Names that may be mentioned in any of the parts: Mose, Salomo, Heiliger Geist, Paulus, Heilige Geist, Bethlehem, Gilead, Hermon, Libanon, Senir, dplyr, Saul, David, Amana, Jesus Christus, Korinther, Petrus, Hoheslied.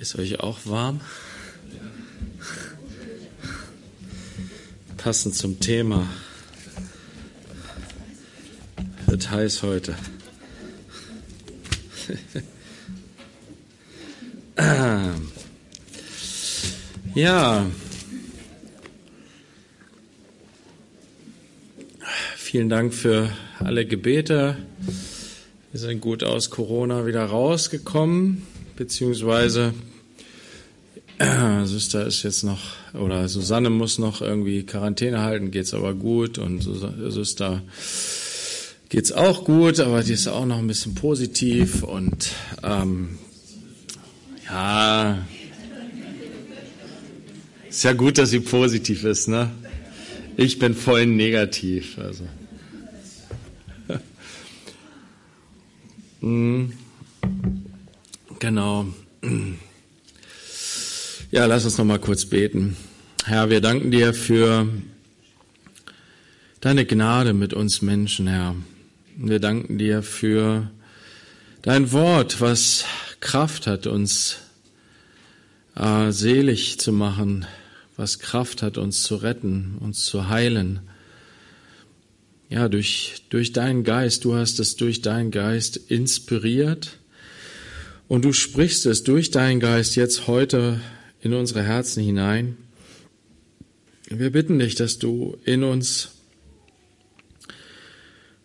Ist euch auch warm? Passend zum Thema. Wird heiß heute. Ja. Vielen Dank für alle Gebete. Wir sind gut aus Corona wieder rausgekommen, beziehungsweise Süster ist jetzt noch, oder Susanne muss noch irgendwie Quarantäne halten, geht's aber gut, und Süster geht's auch gut, aber die ist auch noch ein bisschen positiv und ja, ist ja gut, dass sie positiv ist, ne? Ich bin voll negativ, also. Genau. Ja, lass uns noch mal kurz beten. Herr, wir danken dir für deine Gnade mit uns Menschen, Herr. Wir danken dir für dein Wort, was Kraft hat, uns selig zu machen, was Kraft hat, uns zu retten, uns zu heilen. Ja, durch deinen Geist, du hast es durch deinen Geist inspiriert und du sprichst es durch deinen Geist jetzt heute in unsere Herzen hinein. Wir bitten dich, dass du in uns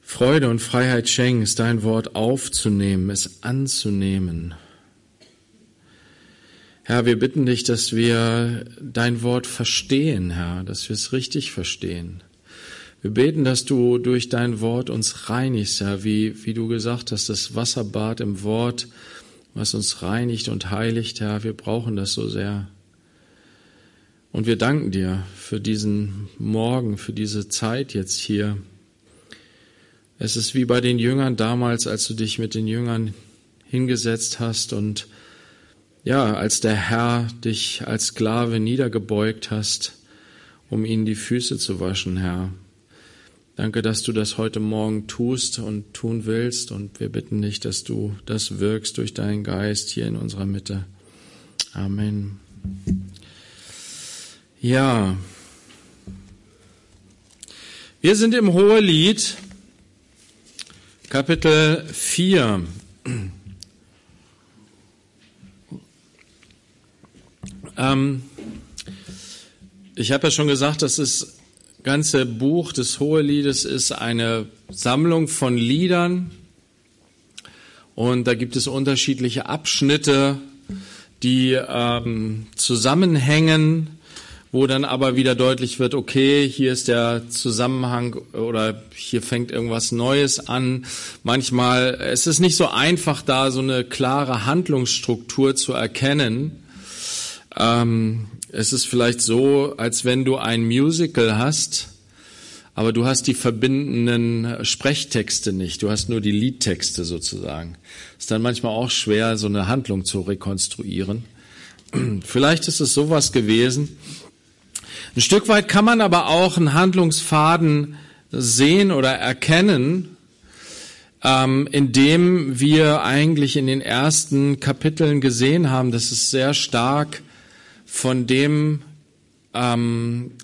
Freude und Freiheit schenkst, dein Wort aufzunehmen, es anzunehmen. Herr, wir bitten dich, dass wir dein Wort verstehen, Herr, dass wir es richtig verstehen. Wir beten, dass du durch dein Wort uns reinigst, Herr, wie du gesagt hast, das Wasserbad im Wort, was uns reinigt und heiligt, Herr, wir brauchen das so sehr. Und wir danken dir für diesen Morgen, für diese Zeit jetzt hier. Es ist wie bei den Jüngern damals, als du dich mit den Jüngern hingesetzt hast und ja, als der Herr dich als Sklave niedergebeugt hast, um ihnen die Füße zu waschen, Herr. Danke, dass du das heute Morgen tust und tun willst, und wir bitten dich, dass du das wirkst durch deinen Geist hier in unserer Mitte. Amen. Ja, wir sind im Hohelied, Kapitel 4. Ich habe ja schon gesagt, das ist ganze Buch des Hoheliedes ist eine Sammlung von Liedern, und da gibt es unterschiedliche Abschnitte, die zusammenhängen, wo dann aber wieder deutlich wird, okay, hier ist der Zusammenhang oder hier fängt irgendwas Neues an. Manchmal, es ist nicht so einfach, da so eine klare Handlungsstruktur zu erkennen. Es ist vielleicht so, als wenn du ein Musical hast, aber du hast die verbindenden Sprechtexte nicht. Du hast nur die Liedtexte sozusagen. Ist dann manchmal auch schwer, so eine Handlung zu rekonstruieren. Vielleicht ist es sowas gewesen. Ein Stück weit kann man aber auch einen Handlungsfaden sehen oder erkennen, indem wir eigentlich in den ersten Kapiteln gesehen haben, dass es sehr stark von dem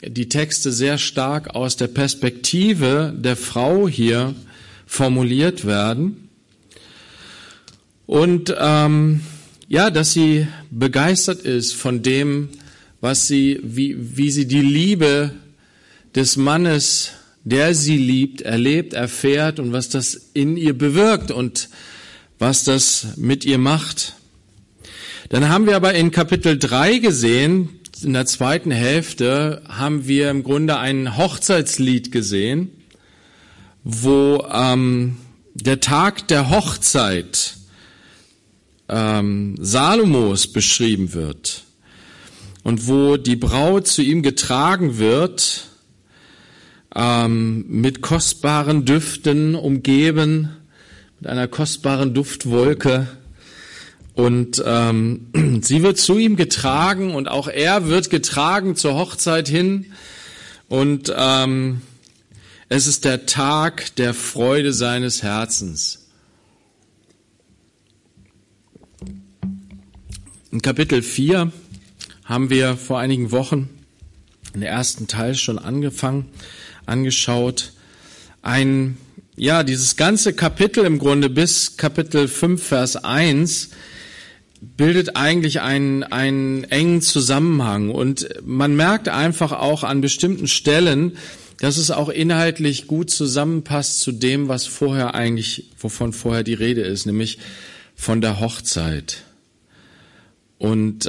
die Texte sehr stark aus der Perspektive der Frau hier formuliert werden. Und ja, dass sie begeistert ist von dem, was sie, wie sie die Liebe des Mannes, der sie liebt, erlebt, erfährt und was das in ihr bewirkt und was das mit ihr macht. Dann haben wir aber in Kapitel 3 gesehen, in der zweiten Hälfte, haben wir im Grunde ein Hochzeitslied gesehen, wo der Tag der Hochzeit Salomos beschrieben wird und wo die Braut zu ihm getragen wird, mit kostbaren Düften umgeben, mit einer kostbaren Duftwolke. Und sie wird zu ihm getragen und auch er wird getragen zur Hochzeit hin. Und es ist der Tag der Freude seines Herzens. In Kapitel 4 haben wir vor einigen Wochen im ersten Teil schon angeschaut. Dieses ganze Kapitel im Grunde bis Kapitel 5, Vers 1 bildet eigentlich einen engen Zusammenhang. Und man merkt einfach auch an bestimmten Stellen, dass es auch inhaltlich gut zusammenpasst zu dem, was vorher eigentlich, wovon vorher die Rede ist, nämlich von der Hochzeit. Und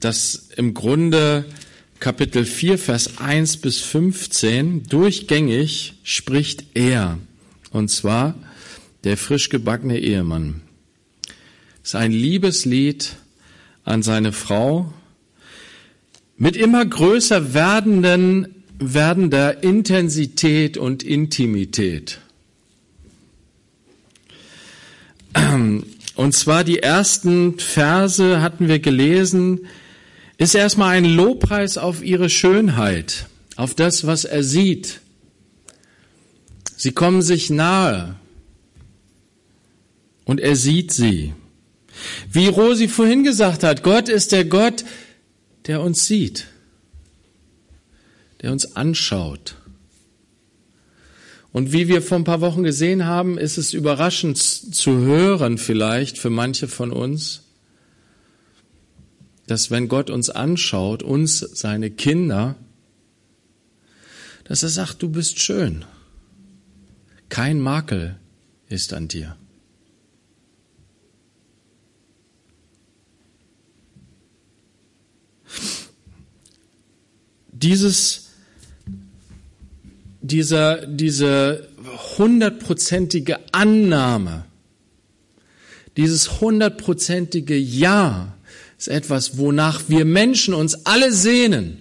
dass im Grunde Kapitel 4, Vers 1 bis 15 durchgängig spricht er, und zwar der frisch gebackene Ehemann. Es ist ein Liebeslied an seine Frau mit immer größer werdender Intensität und Intimität. Und zwar die ersten Verse hatten wir gelesen, ist erstmal ein Lobpreis auf ihre Schönheit, auf das, was er sieht. Sie kommen sich nahe und er sieht sie. Wie Rosi vorhin gesagt hat, Gott ist der Gott, der uns sieht, der uns anschaut. Und wie wir vor ein paar Wochen gesehen haben, ist es überraschend zu hören vielleicht für manche von uns, dass wenn Gott uns anschaut, uns, seine Kinder, dass er sagt, du bist schön. Kein Makel ist an dir. Diese hundertprozentige Annahme, dieses hundertprozentige Ja ist etwas, wonach wir Menschen uns alle sehnen.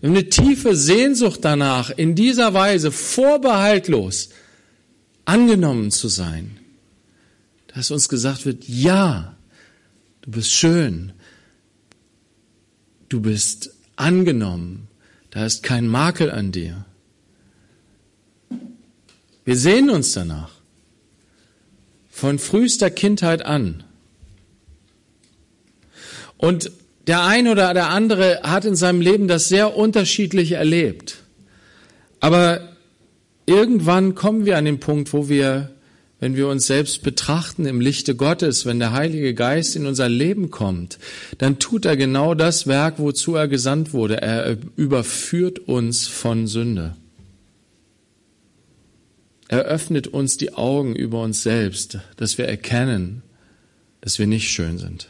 Wir haben eine tiefe Sehnsucht danach, in dieser Weise vorbehaltlos angenommen zu sein. Dass uns gesagt wird, ja, du bist schön, du bist angenommen. Da ist kein Makel an dir. Wir sehnen uns danach. Von frühester Kindheit an. Und der ein oder der andere hat in seinem Leben das sehr unterschiedlich erlebt. Aber irgendwann kommen wir an den Punkt, wo wir, wenn wir uns selbst betrachten im Lichte Gottes, wenn der Heilige Geist in unser Leben kommt, dann tut er genau das Werk, wozu er gesandt wurde. Er überführt uns von Sünde. Er öffnet uns die Augen über uns selbst, dass wir erkennen, dass wir nicht schön sind.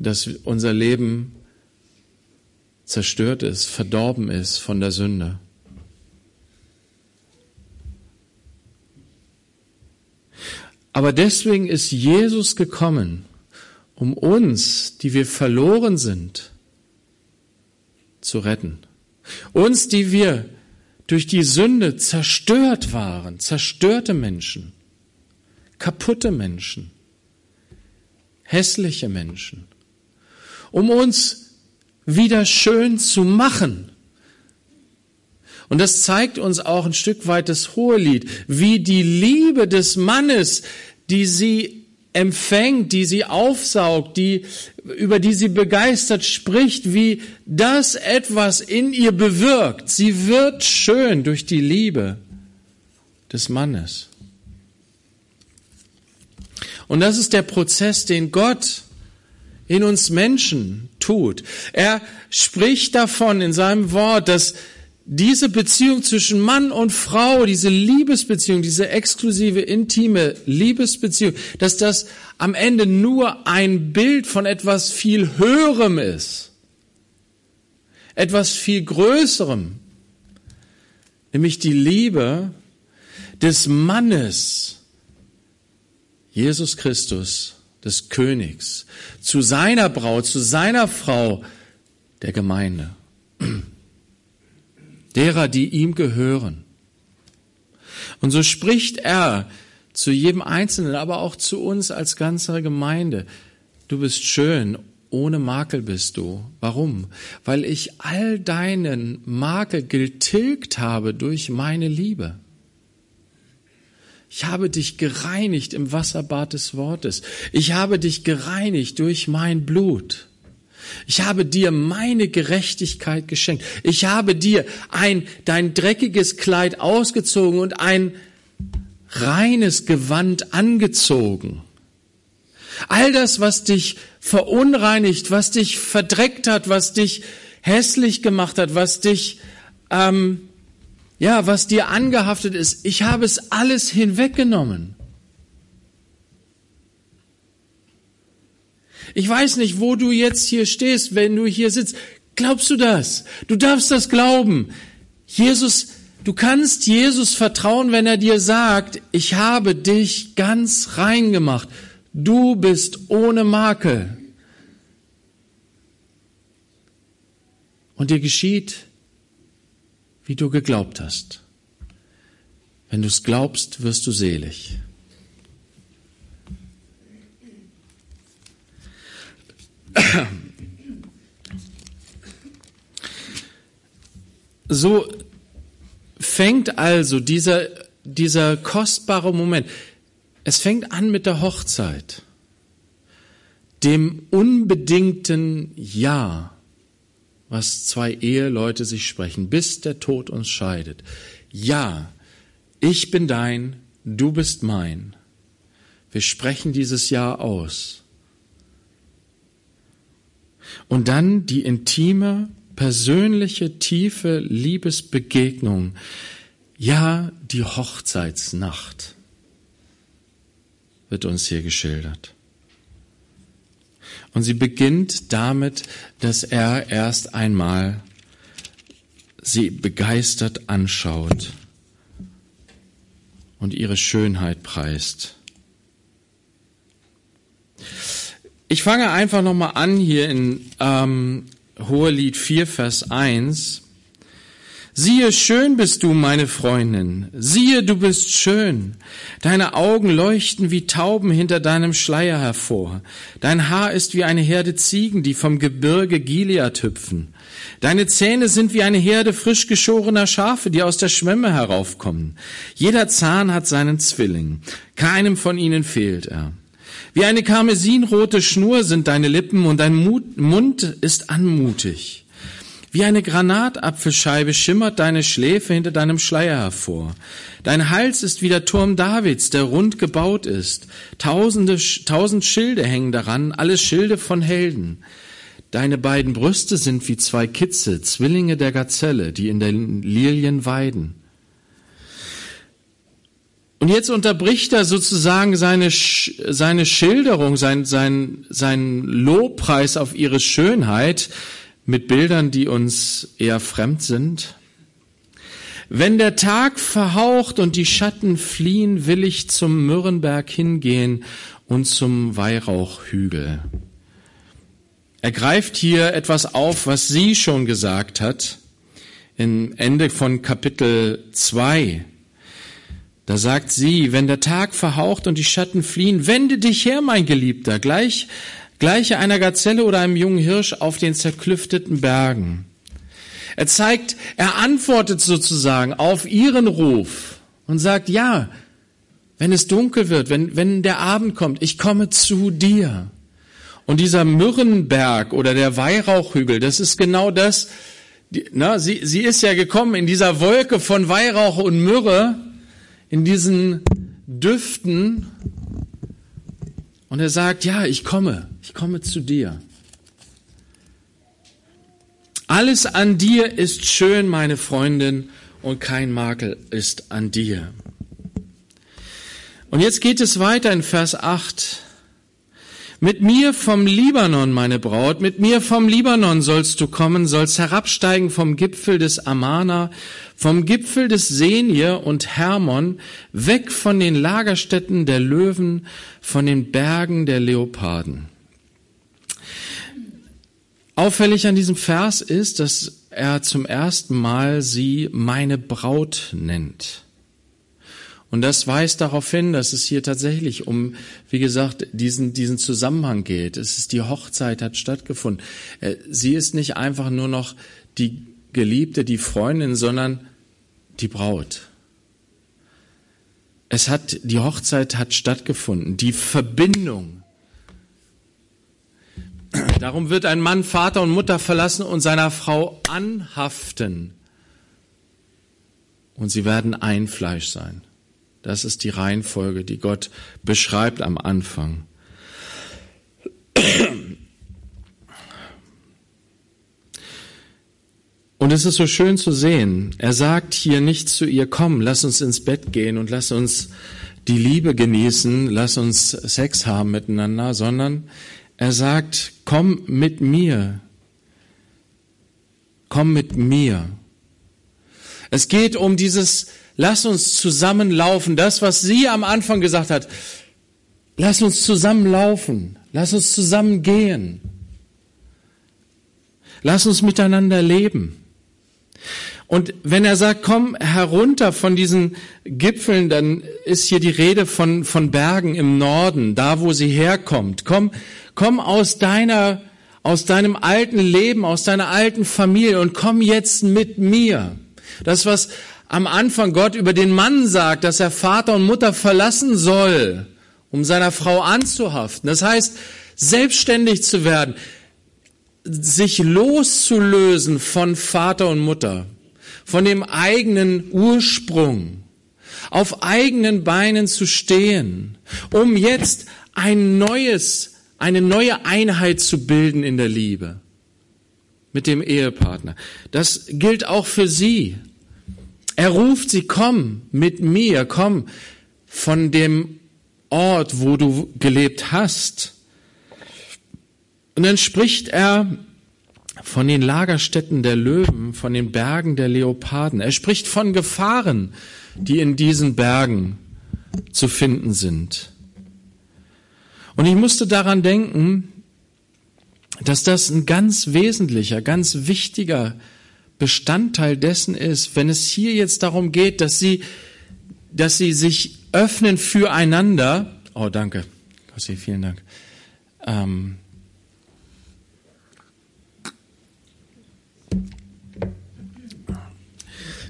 Dass unser Leben zerstört ist, verdorben ist von der Sünde. Aber deswegen ist Jesus gekommen, um uns, die wir verloren sind, zu retten. Uns, die wir durch die Sünde zerstört waren, zerstörte Menschen, kaputte Menschen, hässliche Menschen, um uns wieder schön zu machen. Und das zeigt uns auch ein Stück weit das Hohelied, wie die Liebe des Mannes, die sie empfängt, die sie aufsaugt, über die sie begeistert spricht, wie das etwas in ihr bewirkt. Sie wird schön durch die Liebe des Mannes. Und das ist der Prozess, den Gott in uns Menschen tut. Er spricht davon in seinem Wort, dass diese Beziehung zwischen Mann und Frau, diese Liebesbeziehung, diese exklusive, intime Liebesbeziehung, dass das am Ende nur ein Bild von etwas viel Höherem ist, etwas viel Größerem, nämlich die Liebe des Mannes, Jesus Christus, des Königs, zu seiner Braut, zu seiner Frau, der Gemeinde. Derer, die ihm gehören. Und so spricht er zu jedem Einzelnen, aber auch zu uns als ganzer Gemeinde. Du bist schön, ohne Makel bist du. Warum? Weil ich all deinen Makel getilgt habe durch meine Liebe. Ich habe dich gereinigt im Wasserbad des Wortes. Ich habe dich gereinigt durch mein Blut. Ich habe dir meine Gerechtigkeit geschenkt. Ich habe dir dein dreckiges Kleid ausgezogen und ein reines Gewand angezogen. All das, was dich verunreinigt, was dich verdreckt hat, was dich hässlich gemacht hat, was dich, was dir angehaftet ist, ich habe es alles hinweggenommen. Ich weiß nicht, wo du jetzt hier stehst, wenn du hier sitzt. Glaubst du das? Du darfst das glauben. Jesus, du kannst Jesus vertrauen, wenn er dir sagt, ich habe dich ganz rein gemacht. Du bist ohne Makel. Und dir geschieht, wie du geglaubt hast. Wenn du es glaubst, wirst du selig. So fängt also dieser kostbare Moment. Es fängt an mit der Hochzeit, dem unbedingten Ja, was zwei Eheleute sich sprechen, bis der Tod uns scheidet. Ja, ich bin dein, du bist mein. Wir sprechen dieses Ja aus. Und dann die intime, persönliche, tiefe Liebesbegegnung. Ja, die Hochzeitsnacht wird uns hier geschildert. Und sie beginnt damit, dass er erst einmal sie begeistert anschaut und ihre Schönheit preist. Ich fange einfach nochmal an hier in Hohelied 4, Vers 1. Siehe, schön bist du, meine Freundin. Siehe, du bist schön. Deine Augen leuchten wie Tauben hinter deinem Schleier hervor. Dein Haar ist wie eine Herde Ziegen, die vom Gebirge Gilead hüpfen. Deine Zähne sind wie eine Herde frisch geschorener Schafe, die aus der Schwemme heraufkommen. Jeder Zahn hat seinen Zwilling. Keinem von ihnen fehlt er. Wie eine karmesinrote Schnur sind deine Lippen und dein Mund ist anmutig. Wie eine Granatapfelscheibe schimmert deine Schläfe hinter deinem Schleier hervor. Dein Hals ist wie der Turm Davids, der rund gebaut ist. Tausend Schilde hängen daran, alle Schilde von Helden. Deine beiden Brüste sind wie zwei Kitze, Zwillinge der Gazelle, die in den Lilien weiden. Und jetzt unterbricht er sozusagen seine Schilderung, sein Lobpreis auf ihre Schönheit, mit Bildern, die uns eher fremd sind. Wenn der Tag verhaucht und die Schatten fliehen, will ich zum Myrrenberg hingehen und zum Weihrauchhügel. Er greift hier etwas auf, was sie schon gesagt hat, im Ende von Kapitel 2. Da sagt sie, wenn der Tag verhaucht und die Schatten fliehen, wende dich her, mein Geliebter, gleiche einer Gazelle oder einem jungen Hirsch auf den zerklüfteten Bergen. Er antwortet sozusagen auf ihren Ruf und sagt, ja, wenn es dunkel wird, wenn der Abend kommt, ich komme zu dir. Und dieser Myrrenberg oder der Weihrauchhügel, das ist genau das, sie ist ja gekommen in dieser Wolke von Weihrauch und Myrrhe, in diesen Düften. Und er sagt, ja, ich komme zu dir. Alles an dir ist schön, meine Freundin, und kein Makel ist an dir. Und jetzt geht es weiter in Vers 8. Mit mir vom Libanon, meine Braut, mit mir vom Libanon sollst du kommen, sollst herabsteigen vom Gipfel des Amana, vom Gipfel des Senir und Hermon, weg von den Lagerstätten der Löwen, von den Bergen der Leoparden. Auffällig an diesem Vers ist, dass er zum ersten Mal sie meine Braut nennt. Und das weist darauf hin, dass es hier tatsächlich um, wie gesagt, diesen Zusammenhang geht. Es ist die Hochzeit, hat stattgefunden. Sie ist nicht einfach nur noch die Geliebte, die Freundin, sondern die Braut. Die Hochzeit hat stattgefunden, die Verbindung. Darum wird ein Mann Vater und Mutter verlassen und seiner Frau anhaften. Und sie werden ein Fleisch sein. Das ist die Reihenfolge, die Gott beschreibt am Anfang. Und es ist so schön zu sehen. Er sagt hier nicht zu ihr, komm, lass uns ins Bett gehen und lass uns die Liebe genießen, lass uns Sex haben miteinander, sondern er sagt, komm mit mir. Komm mit mir. Es geht um dieses, lass uns zusammenlaufen. Das, was sie am Anfang gesagt hat, lass uns zusammenlaufen, lass uns zusammengehen. Lass uns miteinander leben. Und wenn er sagt, komm herunter von diesen Gipfeln, dann ist hier die Rede von Bergen im Norden, da wo sie herkommt. Komm aus deinem alten Leben, aus deiner alten Familie und komm jetzt mit mir. Das, was am Anfang Gott über den Mann sagt, dass er Vater und Mutter verlassen soll, um seiner Frau anzuhaften. Das heißt, selbstständig zu werden, sich loszulösen von Vater und Mutter, von dem eigenen Ursprung, auf eigenen Beinen zu stehen, um jetzt eine neue Einheit zu bilden in der Liebe mit dem Ehepartner. Das gilt auch für sie. Er ruft sie, komm mit mir, komm von dem Ort, wo du gelebt hast. Und dann spricht er von den Lagerstätten der Löwen, von den Bergen der Leoparden. Er spricht von Gefahren, die in diesen Bergen zu finden sind. Und ich musste daran denken, dass das ein ganz wesentlicher, ganz wichtiger Bestandteil dessen ist, wenn es hier jetzt darum geht, dass sie sich öffnen füreinander. Oh, danke. Gossi, vielen Dank.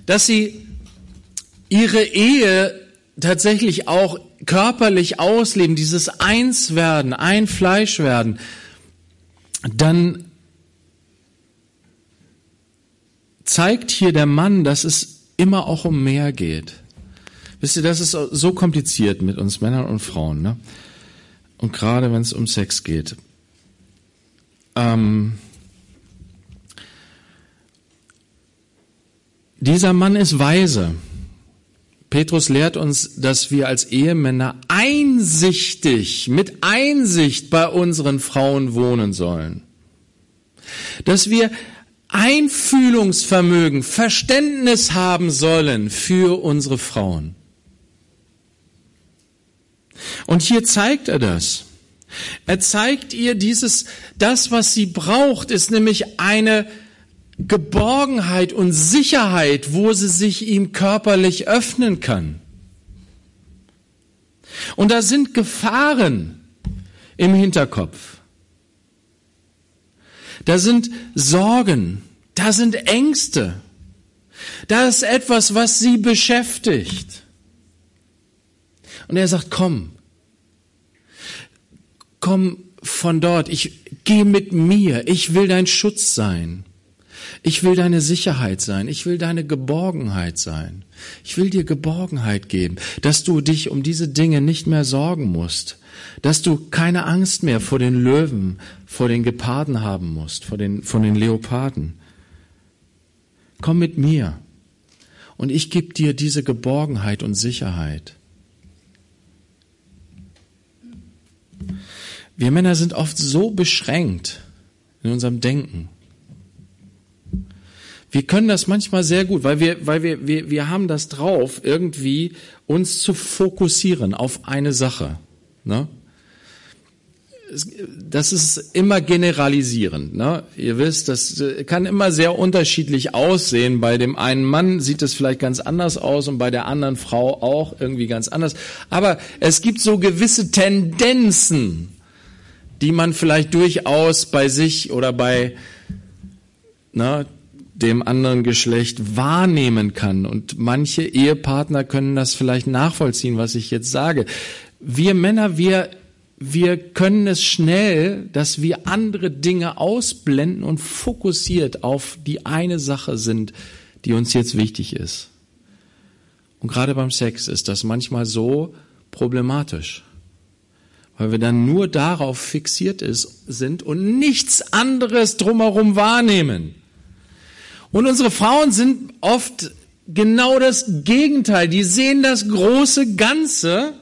Dass sie ihre Ehe tatsächlich auch körperlich ausleben, dieses Einswerden, ein Fleisch werden, dann zeigt hier der Mann, dass es immer auch um mehr geht. Wisst ihr, das ist so kompliziert mit uns Männern und Frauen, ne? Und gerade wenn es um Sex geht. Dieser Mann ist weise. Petrus lehrt uns, dass wir als Ehemänner mit Einsicht bei unseren Frauen wohnen sollen. Dass wir Einfühlungsvermögen, Verständnis haben sollen für unsere Frauen. Und hier zeigt er das. Er zeigt ihr das, was sie braucht, ist nämlich eine Geborgenheit und Sicherheit, wo sie sich ihm körperlich öffnen kann. Und da sind Gefahren im Hinterkopf. Da sind Sorgen, da sind Ängste. Da ist etwas, was sie beschäftigt. Und er sagt, komm von dort, geh mit mir, ich will dein Schutz sein. Ich will deine Sicherheit sein. Ich will deine Geborgenheit sein. Ich will dir Geborgenheit geben, dass du dich um diese Dinge nicht mehr sorgen musst, dass du keine Angst mehr vor den Löwen, vor den Geparden haben musst, vor den Leoparden. Komm mit mir und ich gebe dir diese Geborgenheit und Sicherheit. Wir Männer sind oft so beschränkt in unserem Denken. Wir können das manchmal sehr gut, weil wir haben das drauf, irgendwie uns zu fokussieren auf eine Sache, ne? Das ist immer generalisierend, ne? Ihr wisst, das kann immer sehr unterschiedlich aussehen. Bei dem einen Mann sieht es vielleicht ganz anders aus und bei der anderen Frau auch irgendwie ganz anders. Aber es gibt so gewisse Tendenzen, die man vielleicht durchaus bei sich oder bei, ne, dem anderen Geschlecht wahrnehmen kann. Und manche Ehepartner können das vielleicht nachvollziehen, was ich jetzt sage. Wir Männer, wir können es schnell, dass wir andere Dinge ausblenden und fokussiert auf die eine Sache sind, die uns jetzt wichtig ist. Und gerade beim Sex ist das manchmal so problematisch, weil wir dann nur darauf fixiert sind und nichts anderes drumherum wahrnehmen. Und unsere Frauen sind oft genau das Gegenteil. Die sehen das große Ganze,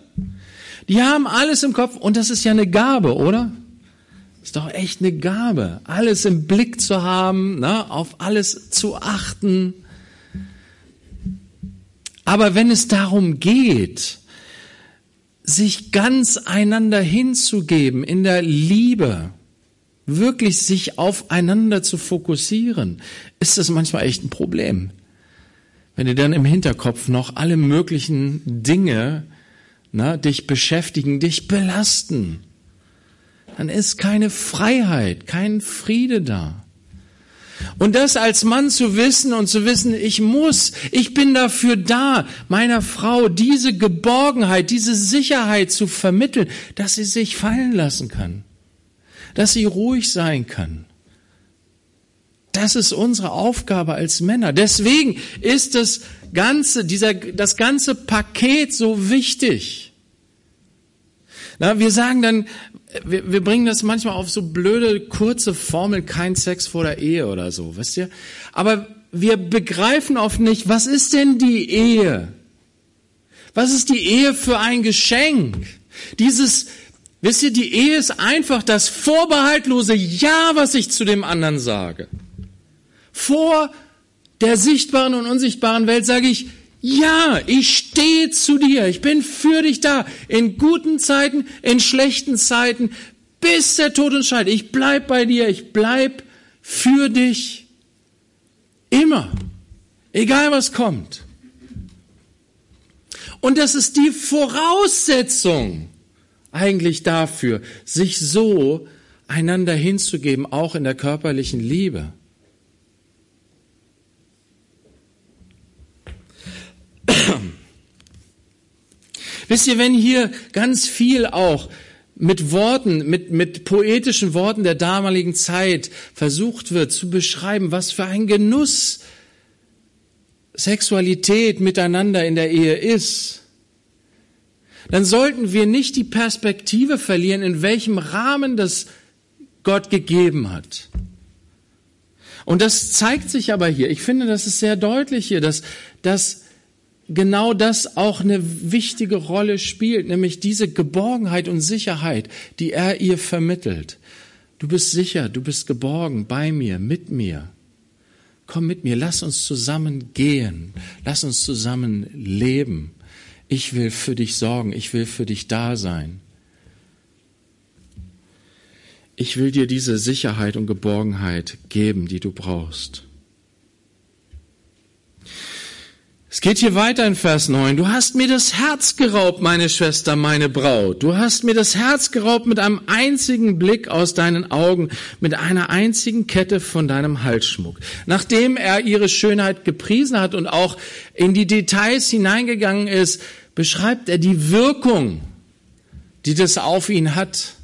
die haben alles im Kopf und das ist ja eine Gabe, oder? Ist doch echt eine Gabe, alles im Blick zu haben, ne, auf alles zu achten. Aber wenn es darum geht, sich ganz einander hinzugeben in der Liebe, wirklich sich aufeinander zu fokussieren, ist das manchmal echt ein Problem. Wenn dir dann im Hinterkopf noch alle möglichen Dinge, na, dich beschäftigen, dich belasten, dann ist keine Freiheit, kein Friede da. Und das als Mann zu wissen und zu wissen, ich bin dafür da, meiner Frau diese Geborgenheit, diese Sicherheit zu vermitteln, dass sie sich fallen lassen kann, dass sie ruhig sein kann. Das ist unsere Aufgabe als Männer. Deswegen ist das ganze Paket so wichtig. Na, wir sagen dann, wir bringen das manchmal auf so blöde, kurze Formeln, kein Sex vor der Ehe oder so, wisst ihr? Aber wir begreifen oft nicht, was ist denn die Ehe? Was ist die Ehe für ein Geschenk? Wisst ihr, die Ehe ist einfach das vorbehaltlose Ja, was ich zu dem anderen sage. Vor der sichtbaren und unsichtbaren Welt sage ich, ja, ich stehe zu dir, ich bin für dich da, in guten Zeiten, in schlechten Zeiten, bis der Tod uns scheidet. Ich bleib bei dir, ich bleib für dich, immer, egal was kommt. Und das ist die Voraussetzung eigentlich dafür, sich so einander hinzugeben, auch in der körperlichen Liebe. Wisst ihr, wenn hier ganz viel auch mit Worten, mit poetischen Worten der damaligen Zeit versucht wird zu beschreiben, was für ein Genuss Sexualität miteinander in der Ehe ist, dann sollten wir nicht die Perspektive verlieren, in welchem Rahmen das Gott gegeben hat. Und das zeigt sich aber hier. Ich finde, das ist sehr deutlich hier, dass genau das auch eine wichtige Rolle spielt, nämlich diese Geborgenheit und Sicherheit, die er ihr vermittelt. Du bist sicher, du bist geborgen bei mir, mit mir. Komm mit mir, lass uns zusammen gehen, lass uns zusammen leben. Ich will für dich sorgen, ich will für dich da sein. Ich will dir diese Sicherheit und Geborgenheit geben, die du brauchst. Es geht hier weiter in Vers 9. Du hast mir das Herz geraubt, meine Schwester, meine Braut. Du hast mir das Herz geraubt mit einem einzigen Blick aus deinen Augen, mit einer einzigen Kette von deinem Halsschmuck. Nachdem er ihre Schönheit gepriesen hat und auch in die Details hineingegangen ist, beschreibt er die Wirkung, die das auf ihn hat.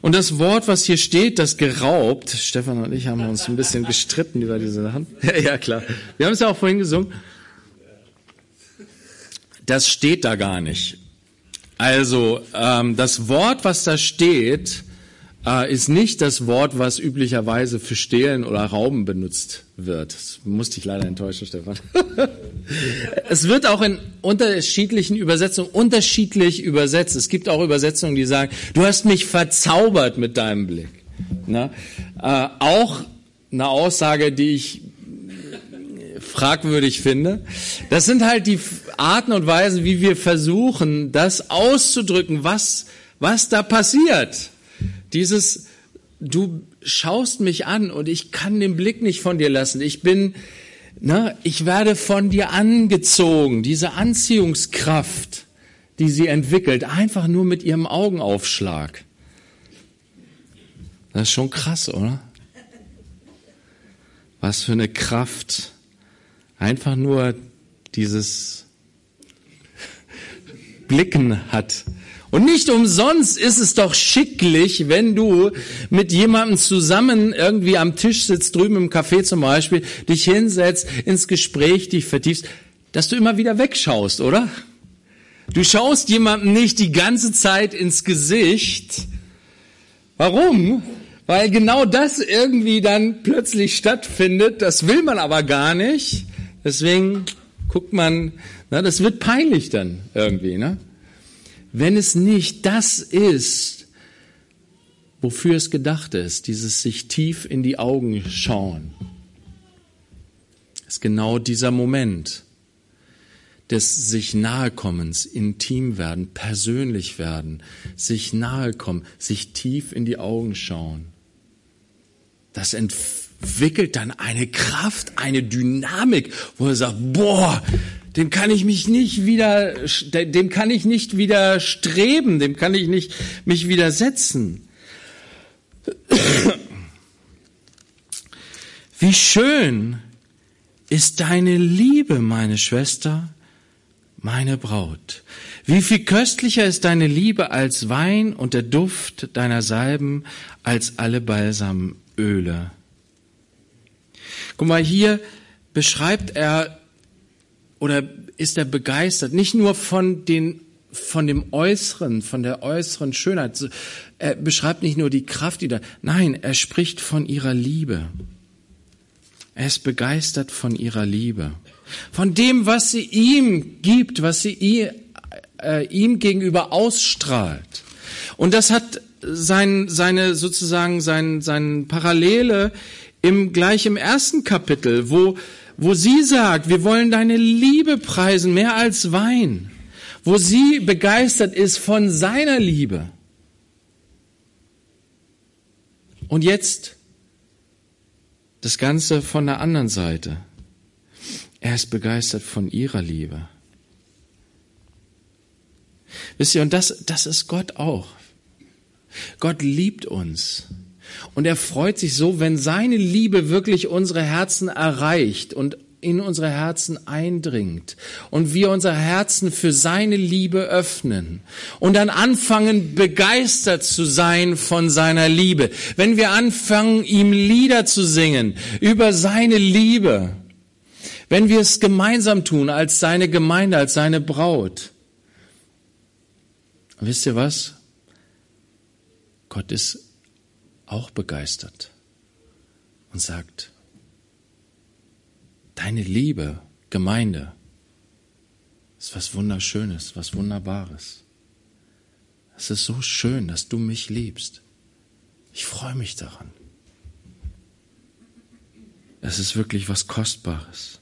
Und das Wort, was hier steht, das geraubt, Stefan und ich haben uns ein bisschen gestritten über diese Sachen. Ja, klar. Wir haben es ja auch vorhin gesungen. Das steht da gar nicht. Also das Wort, was da steht, ist nicht das Wort, was üblicherweise für Stehlen oder Rauben benutzt wird. Das musste ich leider enttäuschen, Stefan. Es wird auch in unterschiedlichen Übersetzungen unterschiedlich übersetzt. Es gibt auch Übersetzungen, die sagen, du hast mich verzaubert mit deinem Blick. Na? Auch eine Aussage, die ich fragwürdig finde. Das sind halt die Arten und Weisen, wie wir versuchen, das auszudrücken, was da passiert. Dieses, du schaust mich an und ich kann den Blick nicht von dir lassen. Ich werde von dir angezogen. Diese Anziehungskraft, die sie entwickelt, einfach nur mit ihrem Augenaufschlag. Das ist schon krass, oder? Was für eine Kraft. Einfach nur dieses Blicken hat. Und nicht umsonst ist es doch schicklich, wenn du mit jemandem zusammen irgendwie am Tisch sitzt, drüben im Café zum Beispiel, dich hinsetzt, ins Gespräch dich vertiefst, dass du immer wieder wegschaust, oder? Du schaust jemandem nicht die ganze Zeit ins Gesicht. Warum? Weil genau das irgendwie dann plötzlich stattfindet. Das will man aber gar nicht. Deswegen guckt man, na, das wird peinlich dann irgendwie, ne? Wenn es nicht das ist, wofür es gedacht ist, dieses sich tief in die Augen schauen, ist genau dieser Moment des sich nahekommens, intim werden, persönlich werden, sich nahekommen, sich tief in die Augen schauen. Das entwickelt dann eine Kraft, eine Dynamik, wo er sagt, boah, dem kann ich nicht widerstreben, dem kann ich nicht mich widersetzen. Wie schön ist deine Liebe, meine Schwester, meine Braut. Wie viel köstlicher ist deine Liebe als Wein und der Duft deiner Salben als alle Balsamöle. Guck mal, hier beschreibt er, oder ist er begeistert, nicht nur von der äußeren Schönheit. Er beschreibt nicht nur die Kraft, nein, er spricht von ihrer Liebe. Er ist begeistert von ihrer Liebe. Von dem, was sie ihm gibt, was sie ihm gegenüber ausstrahlt. Und das hat seine Parallele gleich im ersten Kapitel, wo sie sagt, wir wollen deine Liebe preisen, mehr als Wein. Wo sie begeistert ist von seiner Liebe. Und jetzt das Ganze von der anderen Seite. Er ist begeistert von ihrer Liebe. Wisst ihr, und das ist Gott auch. Gott liebt uns. Und er freut sich so, wenn seine Liebe wirklich unsere Herzen erreicht und in unsere Herzen eindringt und wir unser Herzen für seine Liebe öffnen und dann anfangen, begeistert zu sein von seiner Liebe. Wenn wir anfangen, ihm Lieder zu singen über seine Liebe, wenn wir es gemeinsam tun als seine Gemeinde, als seine Braut. Wisst ihr was? Gott ist auch begeistert und sagt, deine Liebe, Gemeinde, ist was Wunderschönes, was Wunderbares. Es ist so schön, dass du mich liebst. Ich freue mich daran. Es ist wirklich was Kostbares.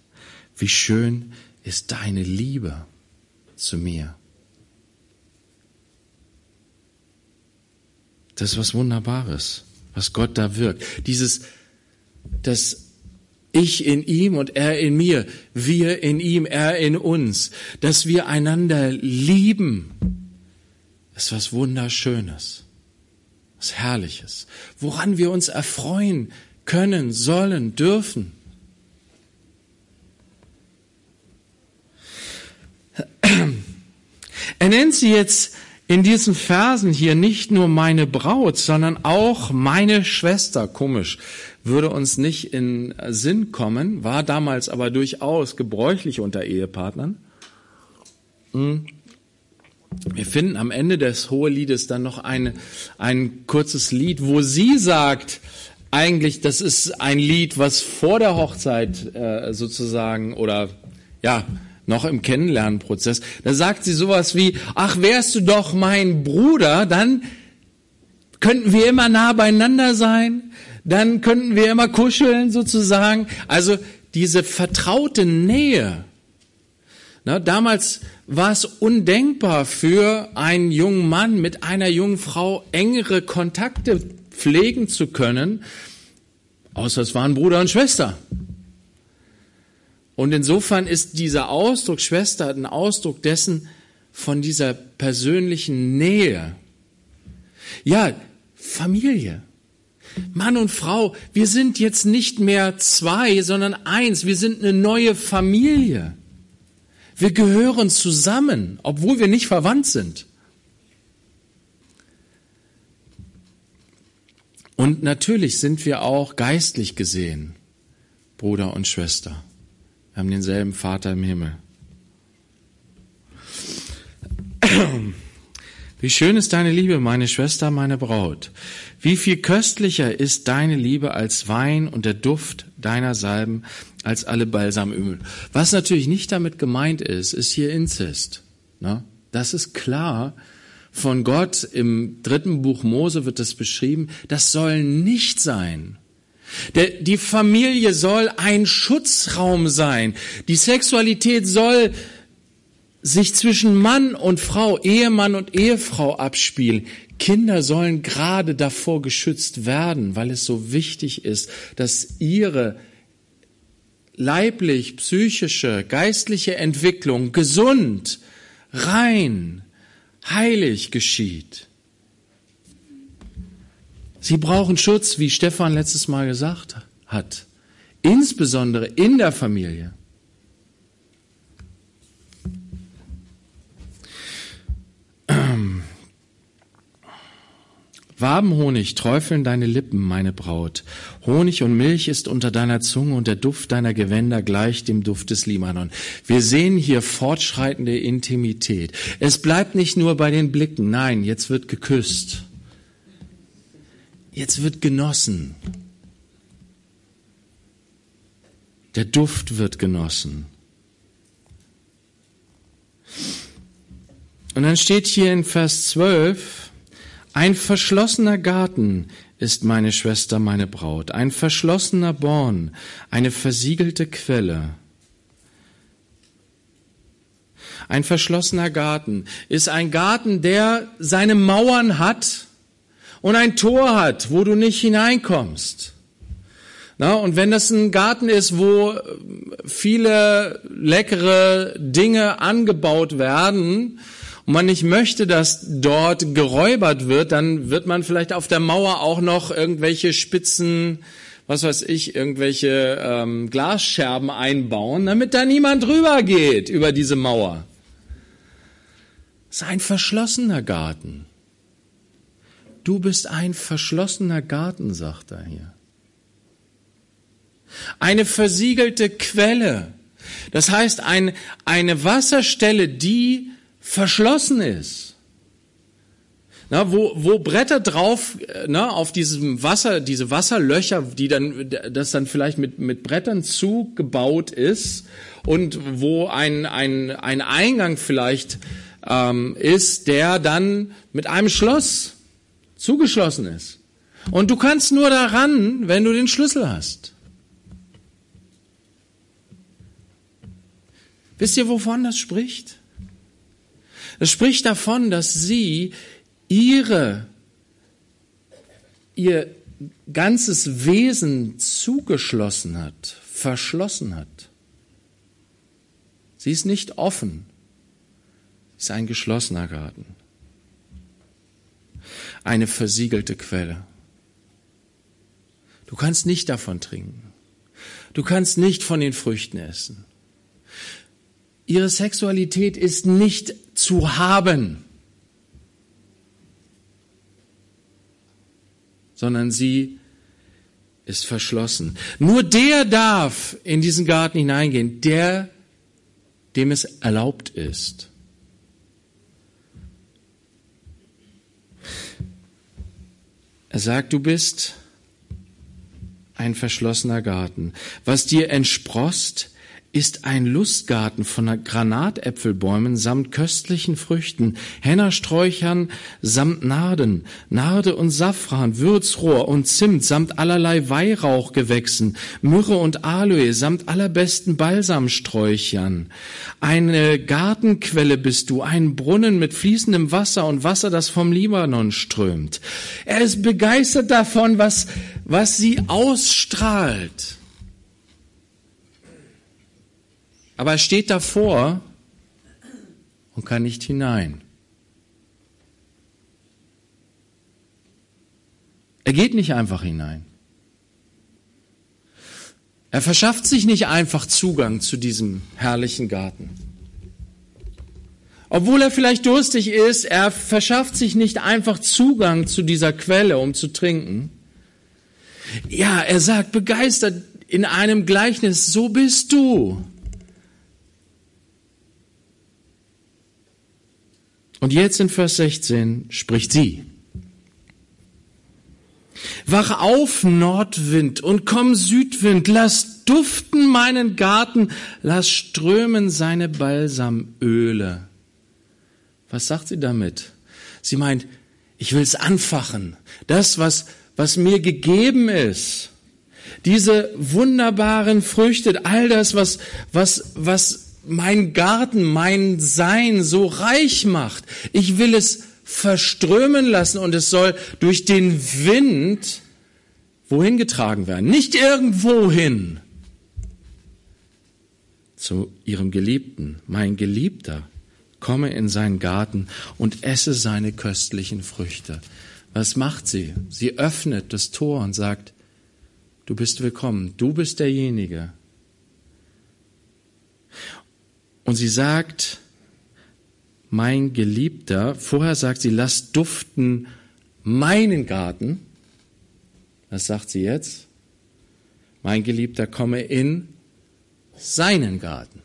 Wie schön ist deine Liebe zu mir. Das ist was Wunderbares, was Gott da wirkt. Das Ich in ihm und er in mir, wir in ihm, er in uns, dass wir einander lieben, ist was Wunderschönes, was Herrliches, woran wir uns erfreuen können, sollen, dürfen. Er nennt sie jetzt in diesen Versen hier nicht nur meine Braut, sondern auch meine Schwester. Komisch, würde uns nicht in Sinn kommen, war damals aber durchaus gebräuchlich unter Ehepartnern. Wir finden am Ende des Hoheliedes dann noch ein kurzes Lied, wo sie sagt, eigentlich, das ist ein Lied, was vor der Hochzeit noch im Kennenlernprozess, da sagt sie sowas wie, ach, wärst du doch mein Bruder, dann könnten wir immer nah beieinander sein, dann könnten wir immer kuscheln sozusagen. Also diese vertraute Nähe. Na, damals war es undenkbar für einen jungen Mann mit einer jungen Frau engere Kontakte pflegen zu können, außer es waren Bruder und Schwester. Und insofern ist dieser Ausdruck Schwester ein Ausdruck dessen, von dieser persönlichen Nähe. Ja, Familie. Mann und Frau, wir sind jetzt nicht mehr zwei, sondern eins. Wir sind eine neue Familie. Wir gehören zusammen, obwohl wir nicht verwandt sind. Und natürlich sind wir auch geistlich gesehen Bruder und Schwester. Wir haben denselben Vater im Himmel. Wie schön ist deine Liebe, meine Schwester, meine Braut. Wie viel köstlicher ist deine Liebe als Wein und der Duft deiner Salben als alle Balsamöl. Was natürlich nicht damit gemeint ist, ist hier Inzest. Ne? Das ist klar. Von Gott im 3. Buch Mose wird das beschrieben. Das soll nicht sein. Die Familie soll ein Schutzraum sein. Die Sexualität soll sich zwischen Mann und Frau, Ehemann und Ehefrau abspielen. Kinder sollen gerade davor geschützt werden, weil es so wichtig ist, dass ihre leiblich, psychische, geistliche Entwicklung gesund, rein, heilig geschieht. Sie brauchen Schutz, wie Stefan letztes Mal gesagt hat, insbesondere in der Familie. Wabenhonig träufeln deine Lippen, meine Braut. Honig und Milch ist unter deiner Zunge und der Duft deiner Gewänder gleicht dem Duft des Libanon. Wir sehen hier fortschreitende Intimität. Es bleibt nicht nur bei den Blicken. Nein, jetzt wird geküsst. Jetzt wird genossen. Der Duft wird genossen. Und dann steht hier in Vers 12, ein verschlossener Garten ist meine Schwester, meine Braut, ein verschlossener Born, eine versiegelte Quelle. Ein verschlossener Garten ist ein Garten, der seine Mauern hat und ein Tor hat, wo du nicht hineinkommst. Na, und wenn das ein Garten ist, wo viele leckere Dinge angebaut werden, und man nicht möchte, dass dort geräubert wird, dann wird man vielleicht auf der Mauer auch noch irgendwelche Spitzen, was weiß ich, irgendwelche Glasscherben einbauen, damit da niemand drüber geht über diese Mauer. Das ist ein verschlossener Garten. Du bist ein verschlossener Garten, sagt er hier. Eine versiegelte Quelle. Das heißt, eine Wasserstelle, die verschlossen ist. Na, wo Bretter drauf, na, auf diesem Wasser, diese Wasserlöcher, das dann vielleicht mit Brettern zugebaut ist und wo ein Eingang vielleicht ist, der dann mit einem Schloss zugeschlossen ist. Und du kannst nur daran, wenn du den Schlüssel hast. Wisst ihr, wovon das spricht? Es spricht davon, dass sie ihr ganzes Wesen zugeschlossen hat, verschlossen hat. Sie ist nicht offen. Sie ist ein geschlossener Garten. Eine versiegelte Quelle. Du kannst nicht davon trinken. Du kannst nicht von den Früchten essen. Ihre Sexualität ist nicht zu haben, sondern sie ist verschlossen. Nur der darf in diesen Garten hineingehen, der, dem es erlaubt ist. Er sagt, du bist ein verschlossener Garten. Was dir entsprost, ist ein Lustgarten von Granatäpfelbäumen samt köstlichen Früchten, Hennersträuchern samt Narden, Narde und Safran, Würzrohr und Zimt samt allerlei Weihrauchgewächsen, Myrrhe und Aloe samt allerbesten Balsamsträuchern. Eine Gartenquelle bist du, ein Brunnen mit fließendem Wasser und Wasser, das vom Libanon strömt. Er ist begeistert davon, was sie ausstrahlt. Aber er steht davor und kann nicht hinein. Er Er geht nicht einfach hinein. Er verschafft sich nicht einfach Zugang zu diesem herrlichen Garten. Obwohl er vielleicht durstig ist, er verschafft sich nicht einfach Zugang zu dieser Quelle, um zu trinken. Ja, er sagt begeistert in einem Gleichnis, so bist du. Und jetzt in Vers 16 spricht sie. Wach auf, Nordwind, und komm, Südwind, lass duften meinen Garten, lass strömen seine Balsamöle. Was sagt sie damit? Sie meint, ich will es anfachen. Das, was mir gegeben ist. Diese wunderbaren Früchte, all das, was mein Garten, mein Sein so reich macht. Ich will es verströmen lassen und es soll durch den Wind wohin getragen werden. Nicht irgendwohin. Zu ihrem Geliebten. Mein Geliebter, komme in seinen Garten und esse seine köstlichen Früchte. Was macht sie? Sie öffnet das Tor und sagt, du bist willkommen, du bist derjenige. Und sie sagt, mein Geliebter, vorher sagt sie, lass duften meinen Garten. Was sagt sie jetzt? Mein Geliebter, komme in seinen Garten.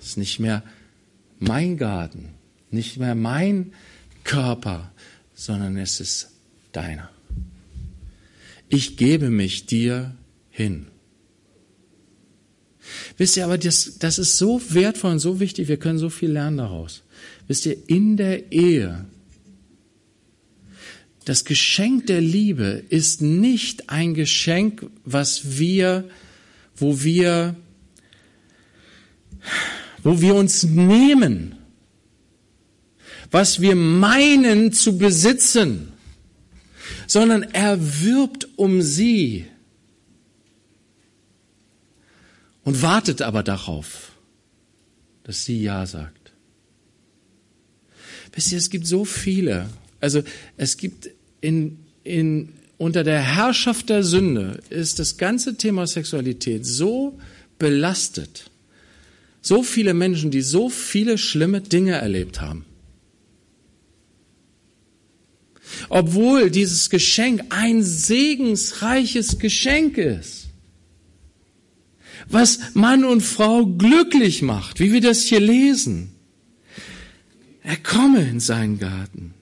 Das ist nicht mehr mein Garten, nicht mehr mein Körper, sondern es ist deiner. Ich gebe mich dir hin. Wisst ihr, aber das ist so wertvoll und so wichtig, wir können so viel lernen daraus. Wisst ihr, in der Ehe, das Geschenk der Liebe ist nicht ein Geschenk, wo wir uns nehmen, was wir meinen zu besitzen, sondern er wirbt um sie. Und wartet aber darauf, dass sie Ja sagt. Wisst ihr, es gibt so viele, also es gibt unter der Herrschaft der Sünde ist das ganze Thema Sexualität so belastet. So viele Menschen, die so viele schlimme Dinge erlebt haben. Obwohl dieses Geschenk ein segensreiches Geschenk ist. Was Mann und Frau glücklich macht, wie wir das hier lesen. Er komme in seinen Garten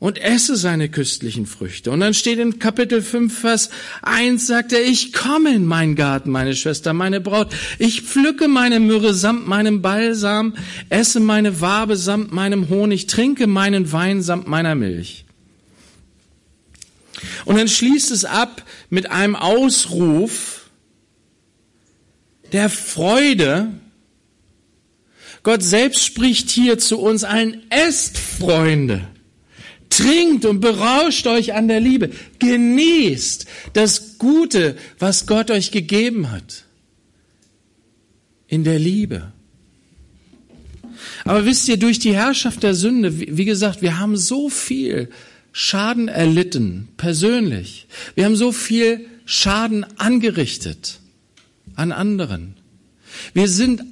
und esse seine köstlichen Früchte. Und dann steht in Kapitel 5, Vers 1, sagt er, ich komme in meinen Garten, meine Schwester, meine Braut. Ich pflücke meine Myrrhe samt meinem Balsam, esse meine Wabe samt meinem Honig, trinke meinen Wein samt meiner Milch. Und dann schließt es ab mit einem Ausruf, der Freude. Gott selbst spricht hier zu uns allen, esst, Freunde, trinkt und berauscht euch an der Liebe, genießt das Gute, was Gott euch gegeben hat, in der Liebe. Aber wisst ihr, durch die Herrschaft der Sünde, wie gesagt, wir haben so viel Schaden erlitten, persönlich. Wir haben so viel Schaden angerichtet an anderen. Wir sind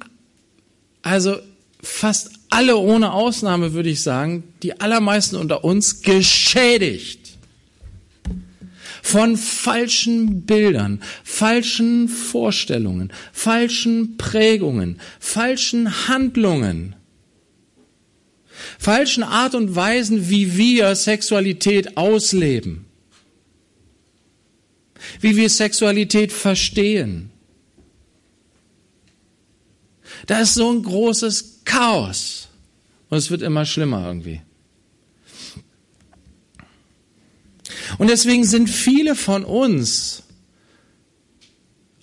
also fast alle ohne Ausnahme, würde ich sagen, die allermeisten unter uns geschädigt von falschen Bildern, falschen Vorstellungen, falschen Prägungen, falschen Handlungen, falschen Art und Weisen, wie wir Sexualität ausleben, wie wir Sexualität verstehen. Da ist so ein großes Chaos. Und es wird immer schlimmer irgendwie. Und deswegen sind viele von uns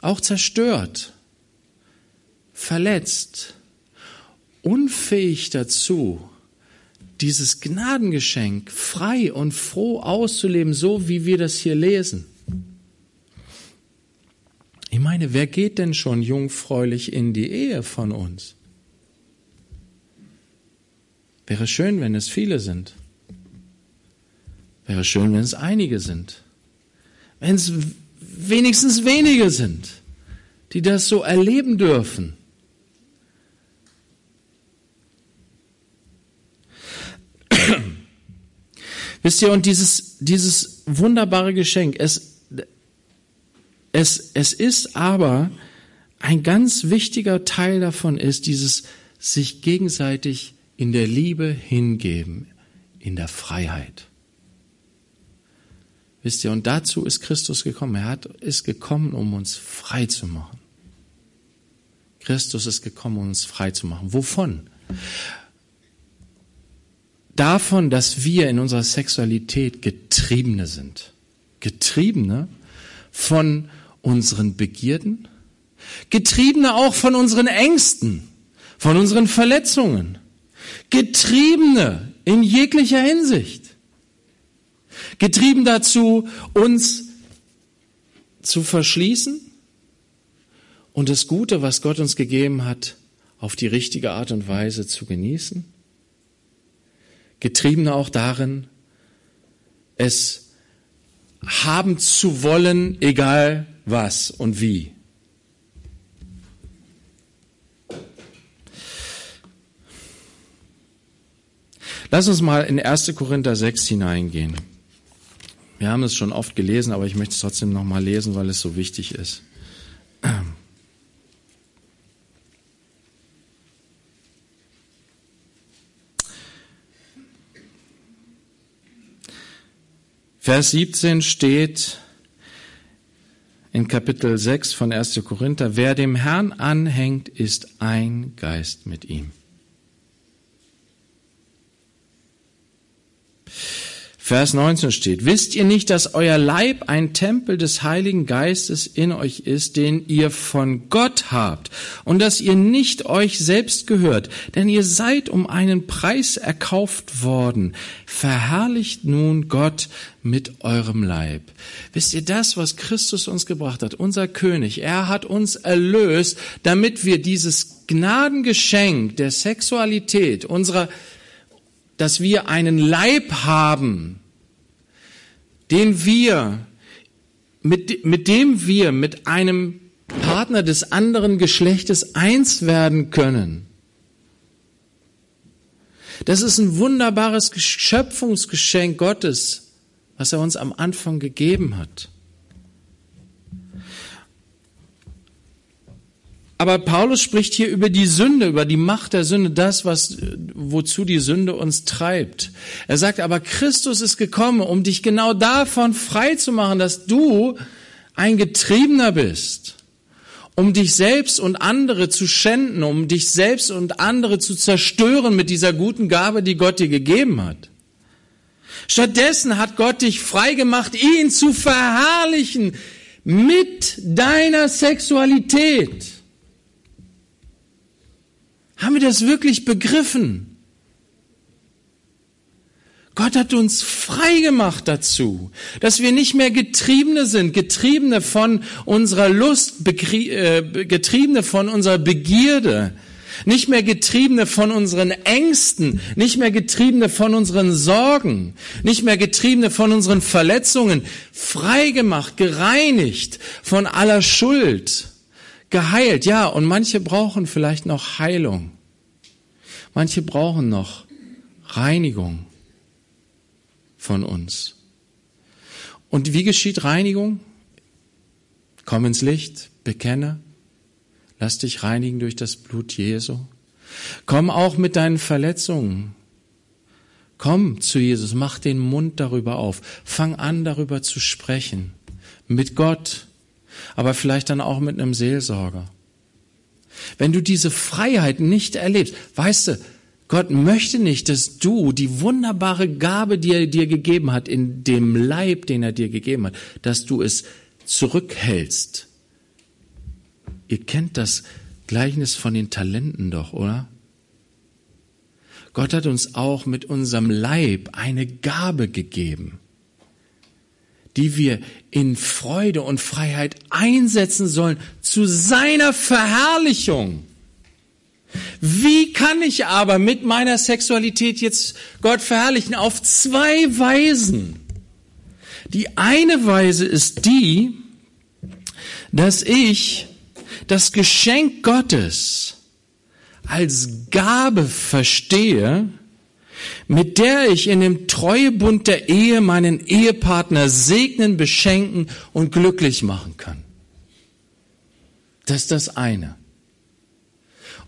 auch zerstört, verletzt, unfähig dazu, dieses Gnadengeschenk frei und froh auszuleben, so wie wir das hier lesen. Ich meine, wer geht denn schon jungfräulich in die Ehe von uns? Wäre schön, wenn es viele sind. Wäre schön, wenn es einige sind. Wenn es wenigstens wenige sind, die das so erleben dürfen. Wisst ihr, und dieses wunderbare Geschenk, es ist aber ein ganz wichtiger Teil davon ist, dieses sich gegenseitig in der Liebe hingeben, in der Freiheit. Wisst ihr, und dazu ist Christus gekommen. Ist gekommen, um uns frei zu machen. Christus ist gekommen, um uns frei zu machen. Wovon? Davon, dass wir in unserer Sexualität Getriebene sind. Getriebene von unseren Begierden, Getriebene auch von unseren Ängsten, von unseren Verletzungen, Getriebene in jeglicher Hinsicht, getrieben dazu, uns zu verschließen und das Gute, was Gott uns gegeben hat, auf die richtige Art und Weise zu genießen, Getriebene auch darin, es haben zu wollen, egal was und wie. Lass uns mal in 1. Korinther 6 hineingehen. Wir haben es schon oft gelesen, aber ich möchte es trotzdem nochmal lesen, weil es so wichtig ist. Vers 17 steht in Kapitel 6 von 1. Korinther, wer dem Herrn anhängt, ist ein Geist mit ihm. Vers 19 steht, wisst ihr nicht, dass euer Leib ein Tempel des Heiligen Geistes in euch ist, den ihr von Gott habt und dass ihr nicht euch selbst gehört, denn ihr seid um einen Preis erkauft worden. Verherrlicht nun Gott mit eurem Leib. Wisst ihr das, was Christus uns gebracht hat, unser König, er hat uns erlöst, damit wir dieses Gnadengeschenk der Sexualität, dass wir einen Leib haben, mit dem wir mit einem Partner des anderen Geschlechtes eins werden können. Das ist ein wunderbares Schöpfungsgeschenk Gottes, was er uns am Anfang gegeben hat. Aber Paulus spricht hier über die Sünde, über die Macht der Sünde, das, wozu die Sünde uns treibt. Er sagt aber, Christus ist gekommen, um dich genau davon frei zu machen, dass du ein Getriebener bist, um dich selbst und andere zu schänden, um dich selbst und andere zu zerstören mit dieser guten Gabe, die Gott dir gegeben hat. Stattdessen hat Gott dich frei gemacht, ihn zu verherrlichen mit deiner Sexualität. Haben wir das wirklich begriffen? Gott hat uns frei gemacht dazu, dass wir nicht mehr Getriebene sind, Getriebene von unserer Lust, Getriebene von unserer Begierde, nicht mehr Getriebene von unseren Ängsten, nicht mehr Getriebene von unseren Sorgen, nicht mehr Getriebene von unseren Verletzungen, frei gemacht, gereinigt von aller Schuld. Geheilt, ja, und manche brauchen vielleicht noch Heilung. Manche brauchen noch Reinigung von uns. Und wie geschieht Reinigung? Komm ins Licht, bekenne, lass dich reinigen durch das Blut Jesu. Komm auch mit deinen Verletzungen. Komm zu Jesus, mach den Mund darüber auf. Fang an, darüber zu sprechen. Mit Gott. Aber vielleicht dann auch mit einem Seelsorger. Wenn du diese Freiheit nicht erlebst, weißt du, Gott möchte nicht, dass du die wunderbare Gabe, die er dir gegeben hat, in dem Leib, den er dir gegeben hat, dass du es zurückhältst. Ihr kennt das Gleichnis von den Talenten doch, oder? Gott hat uns auch mit unserem Leib eine Gabe gegeben, die wir in Freude und Freiheit einsetzen sollen, zu seiner Verherrlichung. Wie kann ich aber mit meiner Sexualität jetzt Gott verherrlichen? Auf zwei Weisen. Die eine Weise ist die, dass ich das Geschenk Gottes als Gabe verstehe, mit der ich in dem Treuebund der Ehe meinen Ehepartner segnen, beschenken und glücklich machen kann. Das ist das eine.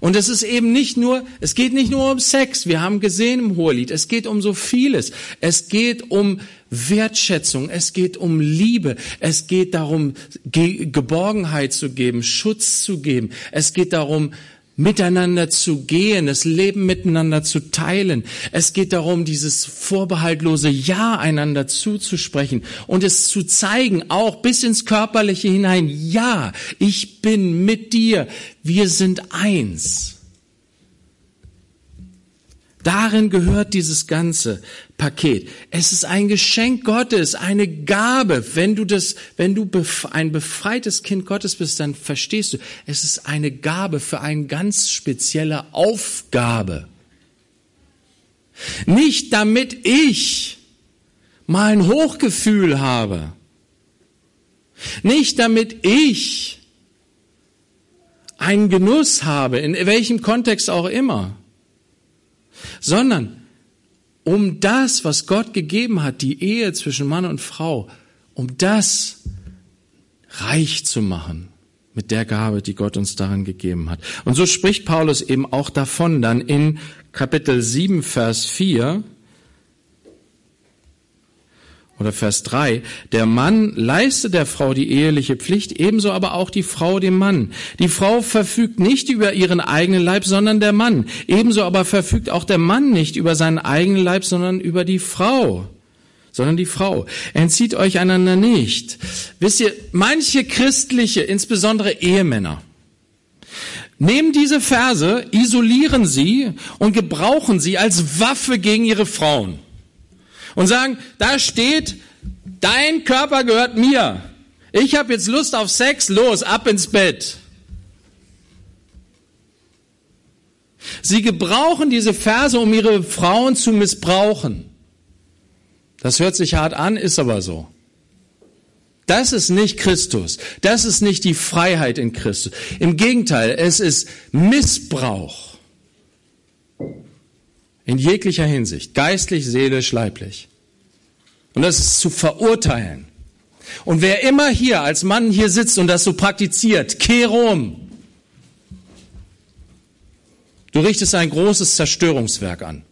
Und es ist eben nicht nur, es geht nicht nur um Sex, wir haben gesehen im Hohelied, es geht um so vieles. Es geht um Wertschätzung, es geht um Liebe, es geht darum, Geborgenheit zu geben, Schutz zu geben, es geht darum, miteinander zu gehen, das Leben miteinander zu teilen. Es geht darum, dieses vorbehaltlose Ja einander zuzusprechen und es zu zeigen, auch bis ins Körperliche hinein. Ja, ich bin mit dir, wir sind eins. Darin gehört dieses ganze Paket. Es ist ein Geschenk Gottes, eine Gabe. Wenn du ein befreites Kind Gottes bist, dann verstehst du, es ist eine Gabe für eine ganz spezielle Aufgabe. Nicht damit ich mal ein Hochgefühl habe. Nicht damit ich einen Genuss habe, in welchem Kontext auch immer. Sondern um das, was Gott gegeben hat, die Ehe zwischen Mann und Frau, um das reich zu machen mit der Gabe, die Gott uns daran gegeben hat. Und so spricht Paulus eben auch davon dann in Kapitel 7, Vers 4 oder Vers 3. Der Mann leistet der Frau die eheliche Pflicht, ebenso aber auch die Frau dem Mann. Die Frau verfügt nicht über ihren eigenen Leib, sondern der Mann. Ebenso aber verfügt auch der Mann nicht über seinen eigenen Leib, sondern über die Frau. Entzieht euch einander nicht. Wisst ihr, manche christliche, insbesondere Ehemänner, nehmen diese Verse, isolieren sie und gebrauchen sie als Waffe gegen ihre Frauen. Und sagen, da steht, dein Körper gehört mir. Ich habe jetzt Lust auf Sex, los, ab ins Bett. Sie gebrauchen diese Verse, um ihre Frauen zu missbrauchen. Das hört sich hart an, ist aber so. Das ist nicht Christus. Das ist nicht die Freiheit in Christus. Im Gegenteil, es ist Missbrauch. In jeglicher Hinsicht, geistlich, seelisch, leiblich. Und das ist zu verurteilen. Und wer immer hier als Mann hier sitzt und das so praktiziert, kehre um. Du richtest ein großes Zerstörungswerk an.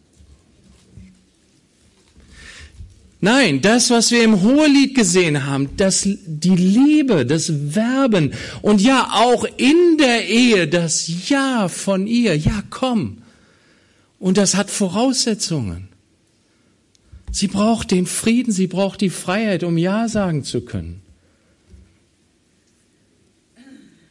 Nein, das, was wir im Hohelied gesehen haben, das, die Liebe, das Werben und ja, auch in der Ehe, das Ja von ihr, ja komm. Und das hat Voraussetzungen. Sie braucht den Frieden, sie braucht die Freiheit, um Ja sagen zu können.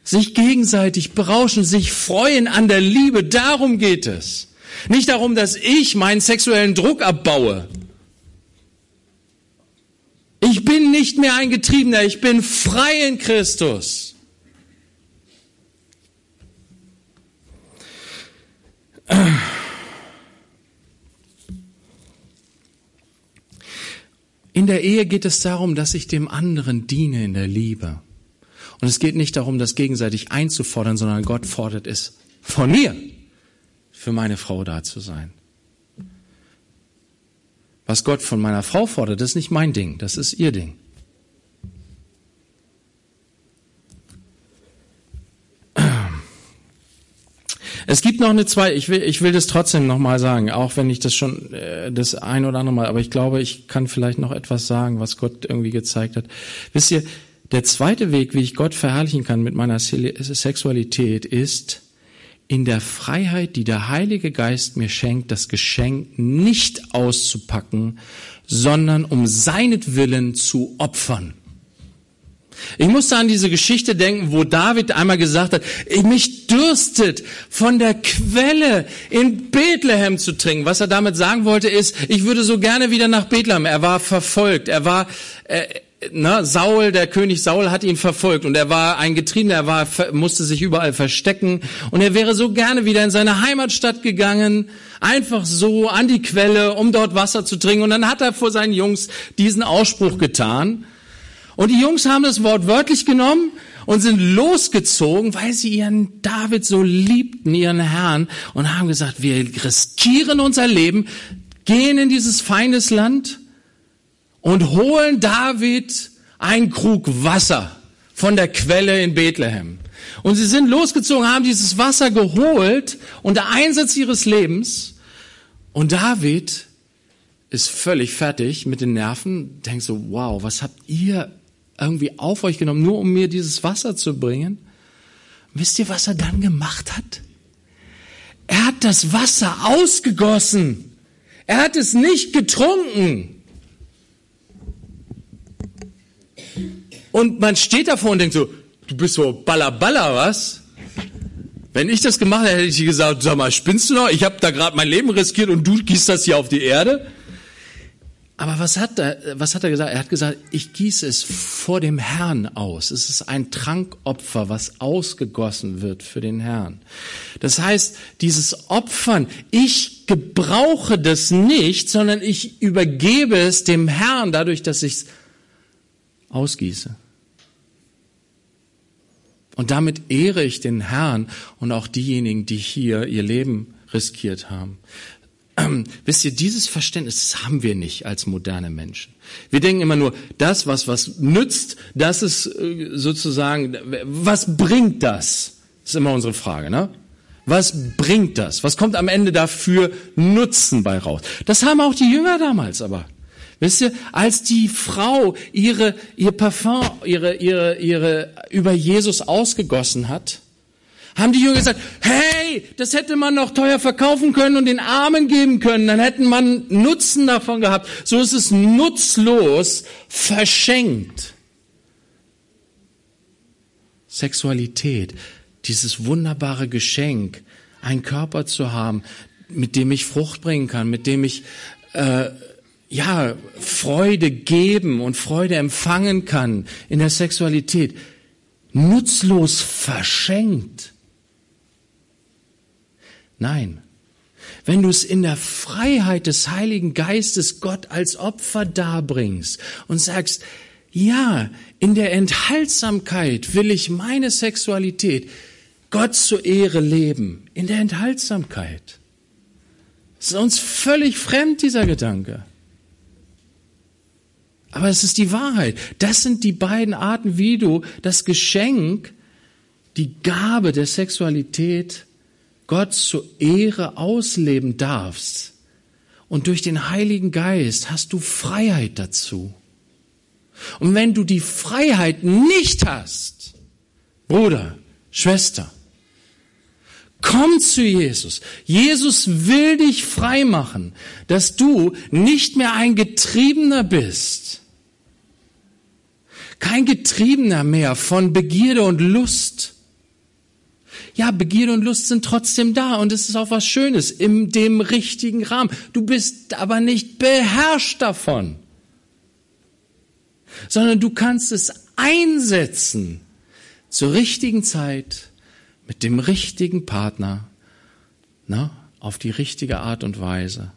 Sich gegenseitig berauschen, sich freuen an der Liebe, darum geht es. Nicht darum, dass ich meinen sexuellen Druck abbaue. Ich bin nicht mehr ein Getriebener, ich bin frei in Christus. In der Ehe geht es darum, dass ich dem anderen diene in der Liebe. Und es geht nicht darum, das gegenseitig einzufordern, sondern Gott fordert es von mir, für meine Frau da zu sein. Was Gott von meiner Frau fordert, das ist nicht mein Ding, das ist ihr Ding. Es gibt noch eine zweite, ich will das trotzdem nochmal sagen, auch wenn ich das schon das ein oder andere Mal, aber ich glaube, ich kann vielleicht noch etwas sagen, was Gott irgendwie gezeigt hat. Wisst ihr, der zweite Weg, wie ich Gott verherrlichen kann mit meiner Sexualität, ist in der Freiheit, die der Heilige Geist mir schenkt, das Geschenk nicht auszupacken, sondern um seinetwillen zu opfern. Ich musste an diese Geschichte denken, wo David einmal gesagt hat, mich dürstet von der Quelle in Bethlehem zu trinken. Was er damit sagen wollte ist, ich würde so gerne wieder nach Bethlehem. Er war verfolgt, er war, ne, Saul, der König Saul hat ihn verfolgt und er war ein Getriebener, er war, musste sich überall verstecken und er wäre so gerne wieder in seine Heimatstadt gegangen, einfach so an die Quelle, um dort Wasser zu trinken und dann hat er vor seinen Jungs diesen Ausspruch getan und die Jungs haben das Wort wörtlich genommen und sind losgezogen, weil sie ihren David so liebten, ihren Herrn und haben gesagt, wir riskieren unser Leben, gehen in dieses Feindesland und holen David einen Krug Wasser von der Quelle in Bethlehem. Und sie sind losgezogen, haben dieses Wasser geholt unter Einsatz ihres Lebens. Und David ist völlig fertig mit den Nerven, denkt so, wow, was habt ihr irgendwie auf euch genommen, nur um mir dieses Wasser zu bringen? Wisst ihr, was er dann gemacht hat? Er hat das Wasser ausgegossen. Er hat es nicht getrunken. Und man steht davor und denkt so, du bist so Balla, was? Wenn ich das gemacht hätte, hätte ich gesagt, sag mal, spinnst du noch? Ich habe da gerade mein Leben riskiert und du gießt das hier auf die Erde? Aber was hat er gesagt? Er hat gesagt, ich gieße es vor dem Herrn aus. Es ist ein Trankopfer, was ausgegossen wird für den Herrn. Das heißt, dieses Opfern, ich gebrauche das nicht, sondern ich übergebe es dem Herrn, dadurch, dass ich es ausgieße. Und damit ehre ich den Herrn und auch diejenigen, die hier ihr Leben riskiert haben. Wisst ihr, dieses Verständnis haben wir nicht als moderne Menschen. Wir denken immer nur, das, was nützt, das ist sozusagen, was bringt das? Das ist immer unsere Frage, ne? Was bringt das? Was kommt am Ende dafür Nutzen bei raus? Das haben auch die Jünger damals aber. Wisst ihr, als die Frau ihr Parfum, ihre über Jesus ausgegossen hat, haben die Jünger gesagt, hey, das hätte man noch teuer verkaufen können und den Armen geben können, dann hätten man Nutzen davon gehabt. So ist es nutzlos verschenkt. Sexualität, dieses wunderbare Geschenk, einen Körper zu haben, mit dem ich Frucht bringen kann, mit dem ich Freude geben und Freude empfangen kann in der Sexualität. Nutzlos verschenkt. Nein. Wenn du es in der Freiheit des Heiligen Geistes Gott als Opfer darbringst und sagst, ja, in der Enthaltsamkeit will ich meine Sexualität Gott zur Ehre leben. In der Enthaltsamkeit. Es ist uns völlig fremd, dieser Gedanke. Aber es ist die Wahrheit. Das sind die beiden Arten, wie du das Geschenk, die Gabe der Sexualität Gott zur Ehre ausleben darfst. Und durch den Heiligen Geist hast du Freiheit dazu. Und wenn du die Freiheit nicht hast, Bruder, Schwester, komm zu Jesus. Jesus will dich frei machen, dass du nicht mehr ein Getriebener bist. Kein Getriebener mehr von Begierde und Lust. Ja, Begierde und Lust sind trotzdem da und es ist auch was Schönes in dem richtigen Rahmen. Du bist aber nicht beherrscht davon, sondern du kannst es einsetzen zur richtigen Zeit, mit dem richtigen Partner, ne, auf die richtige Art und Weise.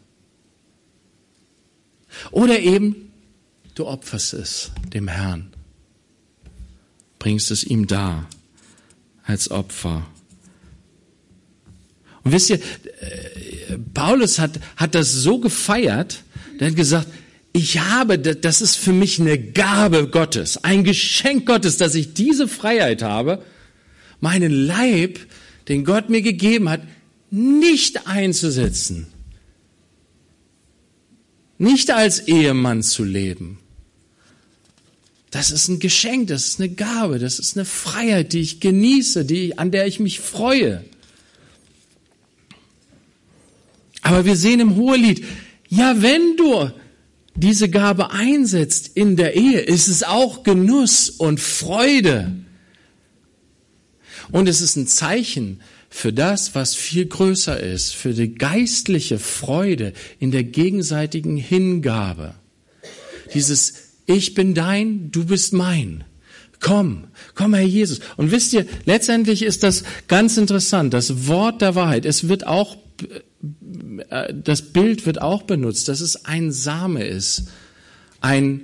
Oder eben, du opferst es dem Herrn, bringst es ihm dar als Opfer. Und wisst ihr, Paulus hat das so gefeiert, der hat gesagt, das ist für mich eine Gabe Gottes, ein Geschenk Gottes, dass ich diese Freiheit habe, meinen Leib, den Gott mir gegeben hat, nicht einzusetzen. Nicht als Ehemann zu leben. Das ist ein Geschenk, das ist eine Gabe, das ist eine Freiheit, die ich genieße, an der ich mich freue. Aber wir sehen im Hohelied, ja, wenn du diese Gabe einsetzt in der Ehe, ist es auch Genuss und Freude. Und es ist ein Zeichen für das, was viel größer ist, für die geistliche Freude in der gegenseitigen Hingabe. Dieses Ich bin dein, du bist mein. Komm, komm, Herr Jesus. Und wisst ihr, letztendlich ist das ganz interessant, das Wort der Wahrheit, es wird auch, das Bild wird auch benutzt, dass es ein Same ist, ein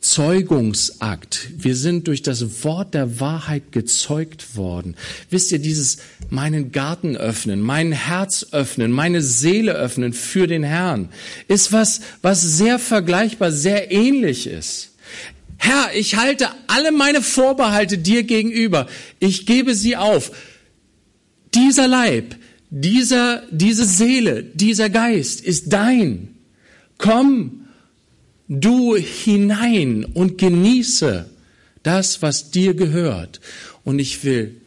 Zeugungsakt. Wir sind durch das Wort der Wahrheit gezeugt worden. Wisst ihr, dieses meinen Garten öffnen, mein Herz öffnen, meine Seele öffnen für den Herrn, ist was, was sehr vergleichbar, sehr ähnlich ist. Herr, ich halte alle meine Vorbehalte dir gegenüber. Ich gebe sie auf. Dieser Leib, diese Seele, dieser Geist ist dein. Komm du hinein und genieße das, was dir gehört. Und ich will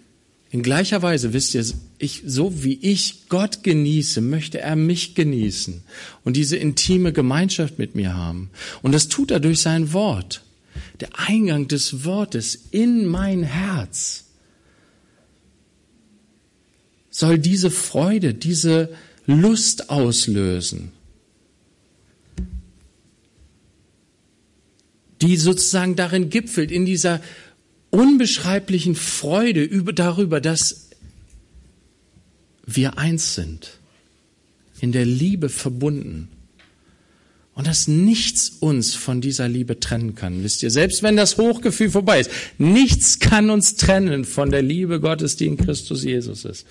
in gleicher Weise, wisst ihr, so wie ich Gott genieße, möchte er mich genießen und diese intime Gemeinschaft mit mir haben. Und das tut er durch sein Wort. Der Eingang des Wortes in mein Herz soll diese Freude, diese Lust auslösen, die sozusagen darin gipfelt, in dieser unbeschreiblichen Freude darüber, dass wir eins sind, in der Liebe verbunden und dass nichts uns von dieser Liebe trennen kann. Wisst ihr, selbst wenn das Hochgefühl vorbei ist, nichts kann uns trennen von der Liebe Gottes, die in Christus Jesus ist.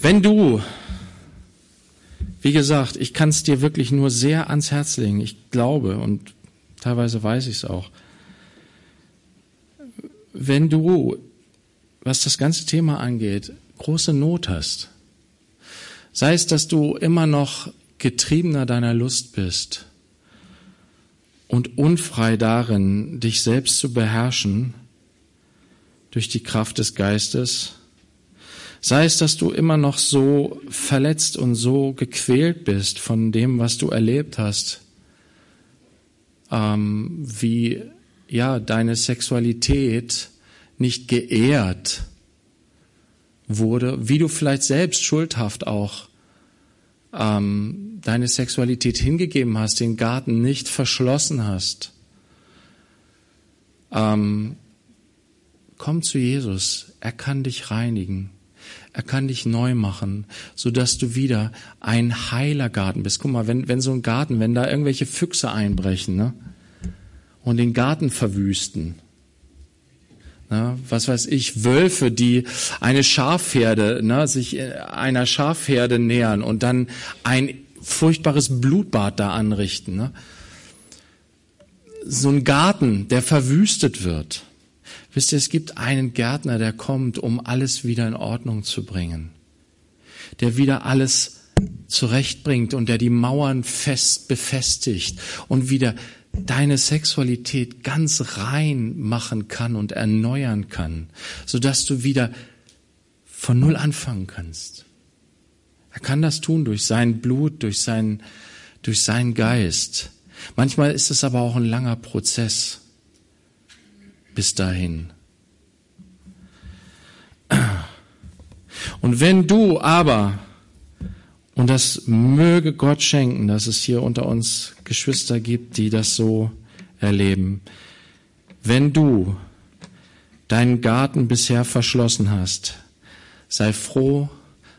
Wenn du... Wie gesagt, ich kann es dir wirklich nur sehr ans Herz legen. Ich glaube und teilweise weiß ich es auch. Wenn du, was das ganze Thema angeht, große Not hast, sei es, dass du immer noch getriebener deiner Lust bist und unfrei darin, dich selbst zu beherrschen durch die Kraft des Geistes, sei es, dass du immer noch so verletzt und so gequält bist von dem, was du erlebt hast, wie ja deine Sexualität nicht geehrt wurde, wie du vielleicht selbst schuldhaft auch deine Sexualität hingegeben hast, den Garten nicht verschlossen hast. Komm zu Jesus, er kann dich reinigen. Er kann dich neu machen, sodass du wieder ein heiler Garten bist. Guck mal, wenn so ein Garten, wenn da irgendwelche Füchse einbrechen, ne, und den Garten verwüsten, ne, was weiß ich, Wölfe, die eine Schafherde, ne, sich einer Schafherde nähern und dann ein furchtbares Blutbad da anrichten, ne, so ein Garten, der verwüstet wird. Wisst ihr, es gibt einen Gärtner, der kommt, um alles wieder in Ordnung zu bringen, der wieder alles zurechtbringt und der die Mauern fest befestigt und wieder deine Sexualität ganz rein machen kann und erneuern kann, sodass du wieder von Null anfangen kannst. Er kann das tun durch sein Blut, durch seinen Geist. Manchmal ist es aber auch ein langer Prozess. Bis dahin. Und wenn du aber, und das möge Gott schenken, dass es hier unter uns Geschwister gibt, die das so erleben, wenn du deinen Garten bisher verschlossen hast, sei froh,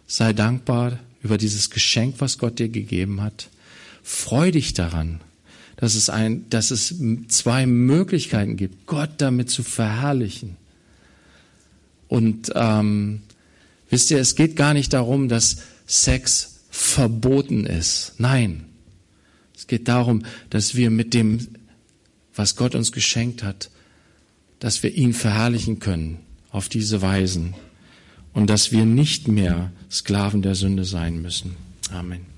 sei dankbar über dieses Geschenk, was Gott dir gegeben hat. Freu dich daran. Dass es zwei Möglichkeiten gibt, Gott damit zu verherrlichen. Und wisst ihr, es geht gar nicht darum, dass Sex verboten ist. Nein, es geht darum, dass wir mit dem, was Gott uns geschenkt hat, dass wir ihn verherrlichen können auf diese Weisen und dass wir nicht mehr Sklaven der Sünde sein müssen. Amen.